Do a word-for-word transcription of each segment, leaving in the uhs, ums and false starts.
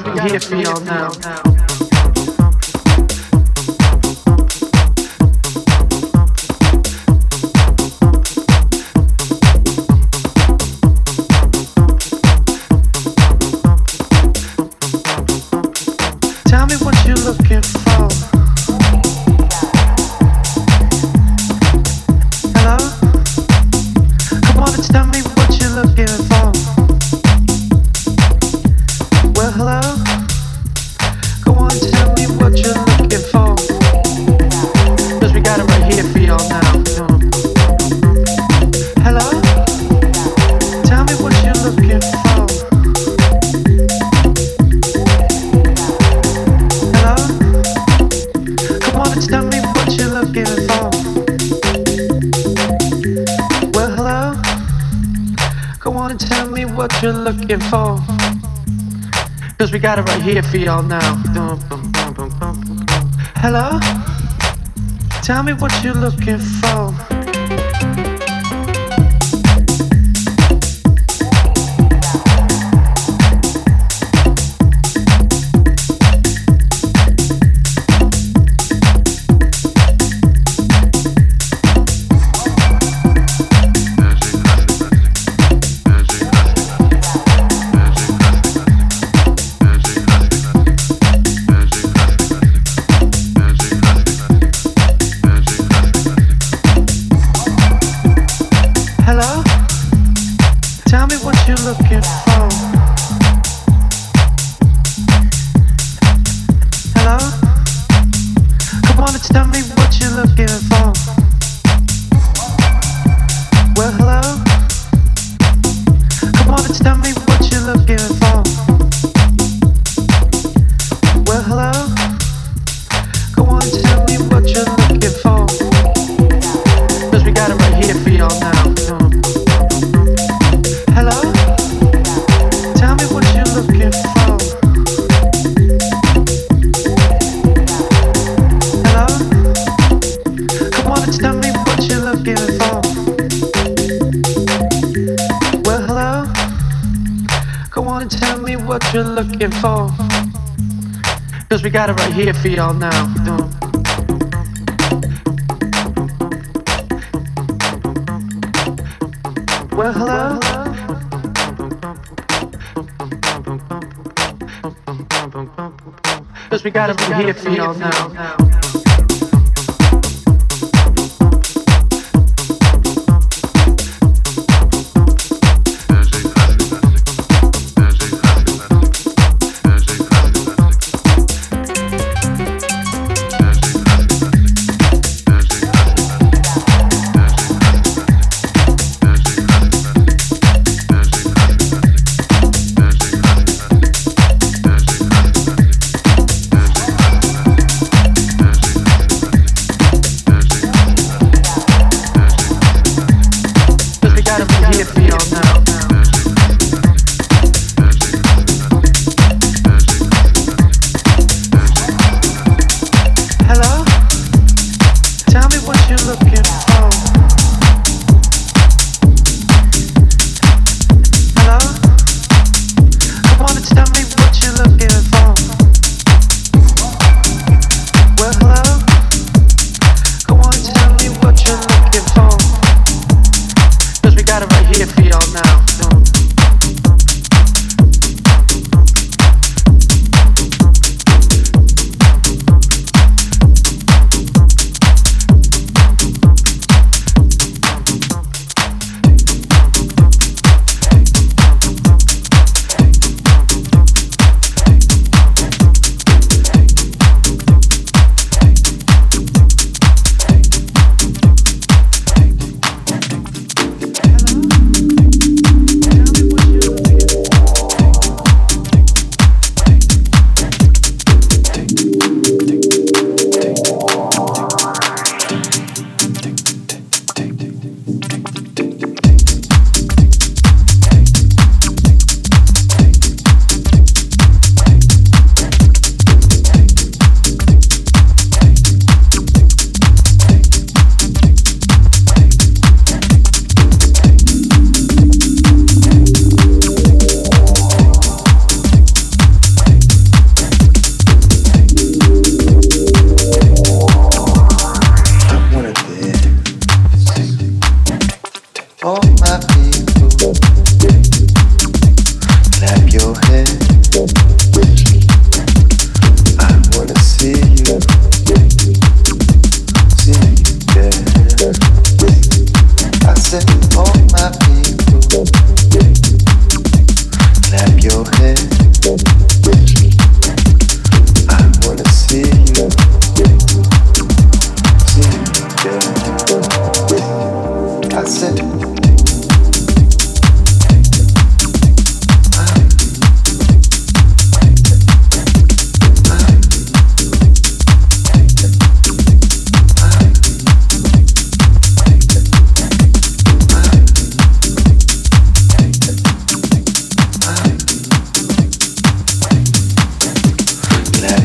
gotta be here for y'all now. Tell me what you're looking for. Hello? Come on and tell me what you're looking for. Hello? Go on, tell me what you're looking for. Cause we got it right here for y'all now. Hello? Tell me what you're looking for. Hello? Come on and tell me what you're looking for. Well, hello? Go on and tell me what you're looking for. Cause we got it right here for y'all now. Hello? Tell me what you're looking for. Hello? Tell me what you're looking for. Hello? Come on and tell me what you're looking for. Well, hello? Come on and tell me what you're looking for. Well, hello? Go on and tell me what you're looking for. Cause we got it right here for y'all now. Tell me what you're looking for. Cause we got it right here for y'all now. Well, hello? Cause we got it right here for y'all now.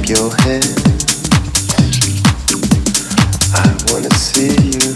your head. I wanna see you.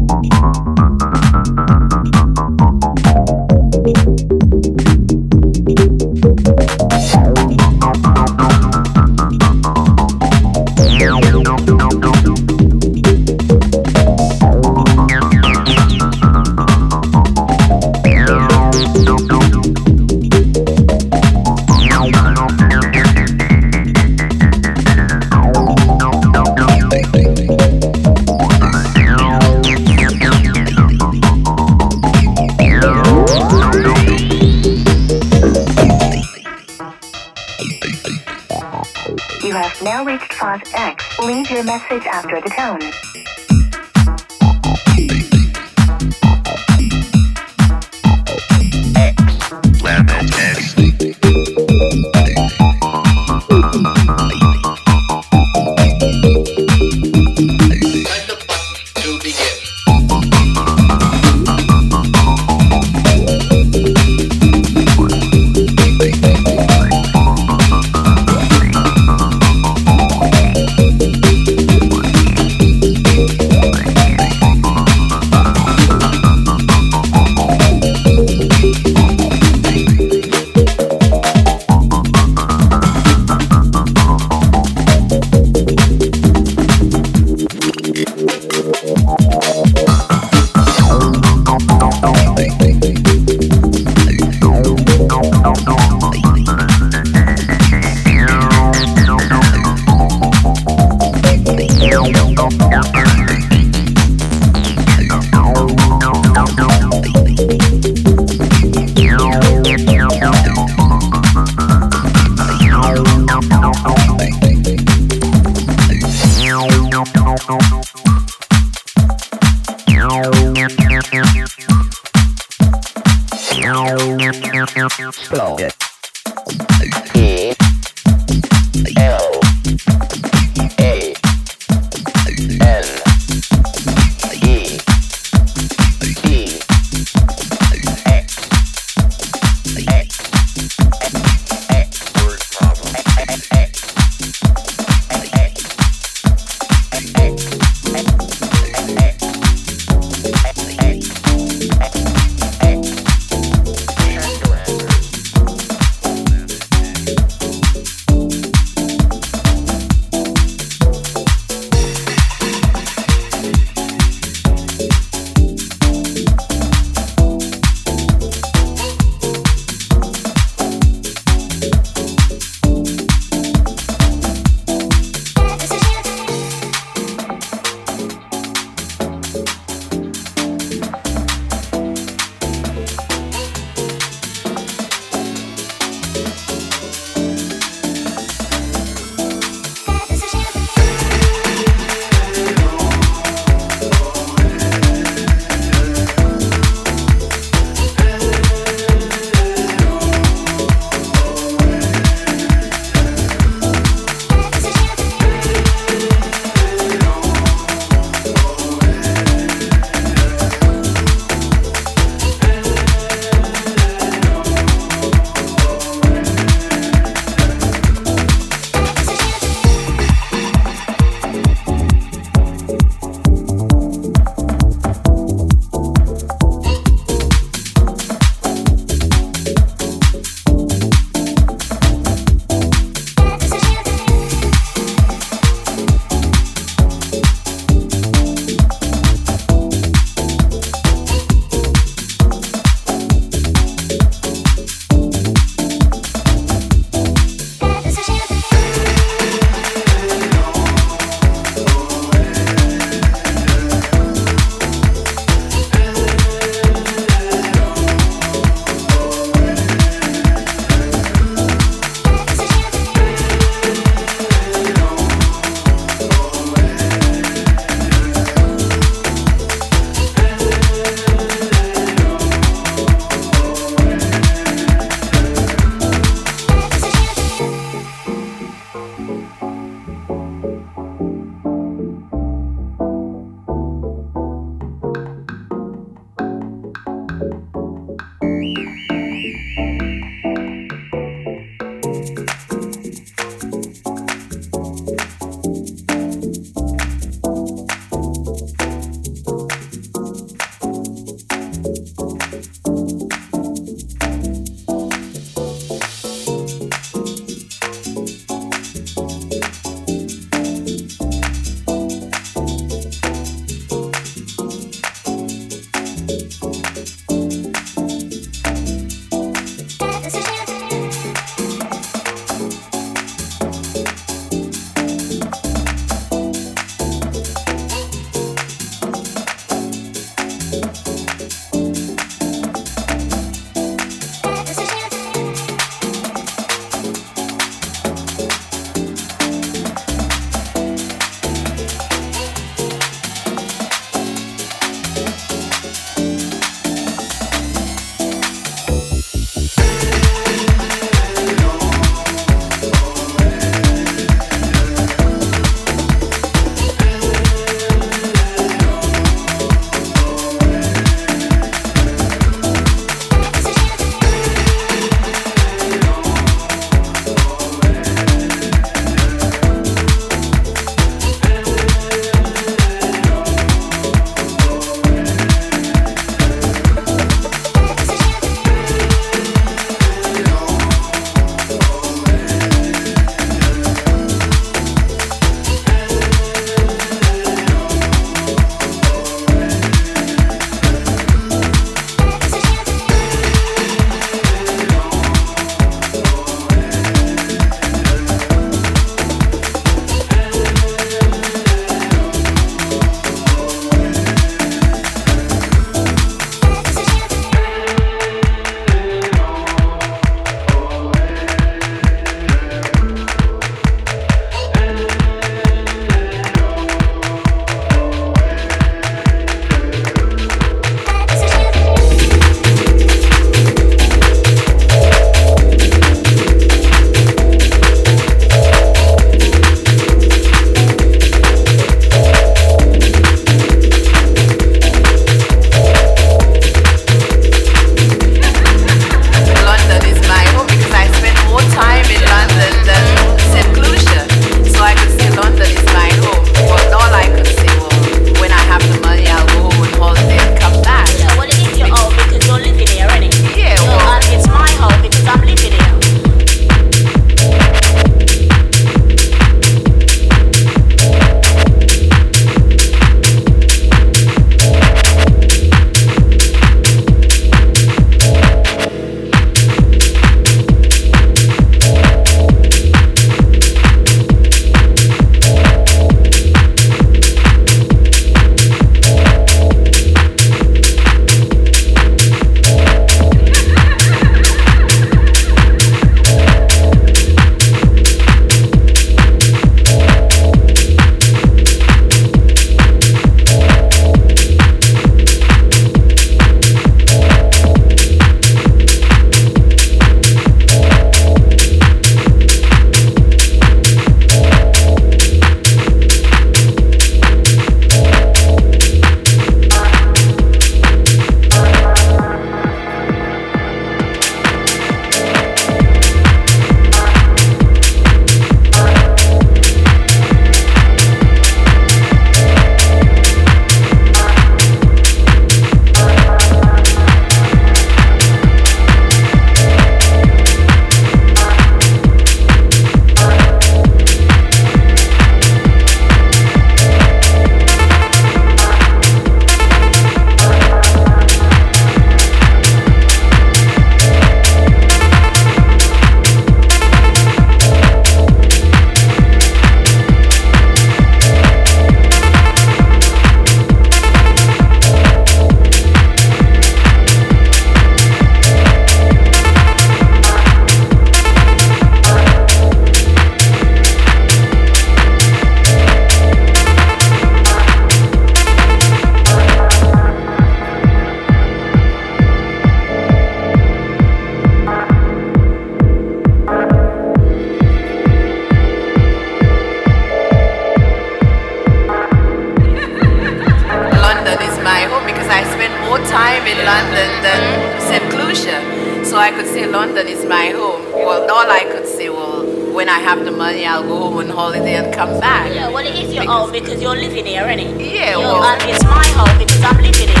London than Saint Lucia. So I could say London is my home. Well, all I could say, well, when I have the money, I'll go home on holiday and come back. Yeah, well, it is your home because, because you're living here, isn't it? Yeah, your, well. Uh, it's my home because I'm living here.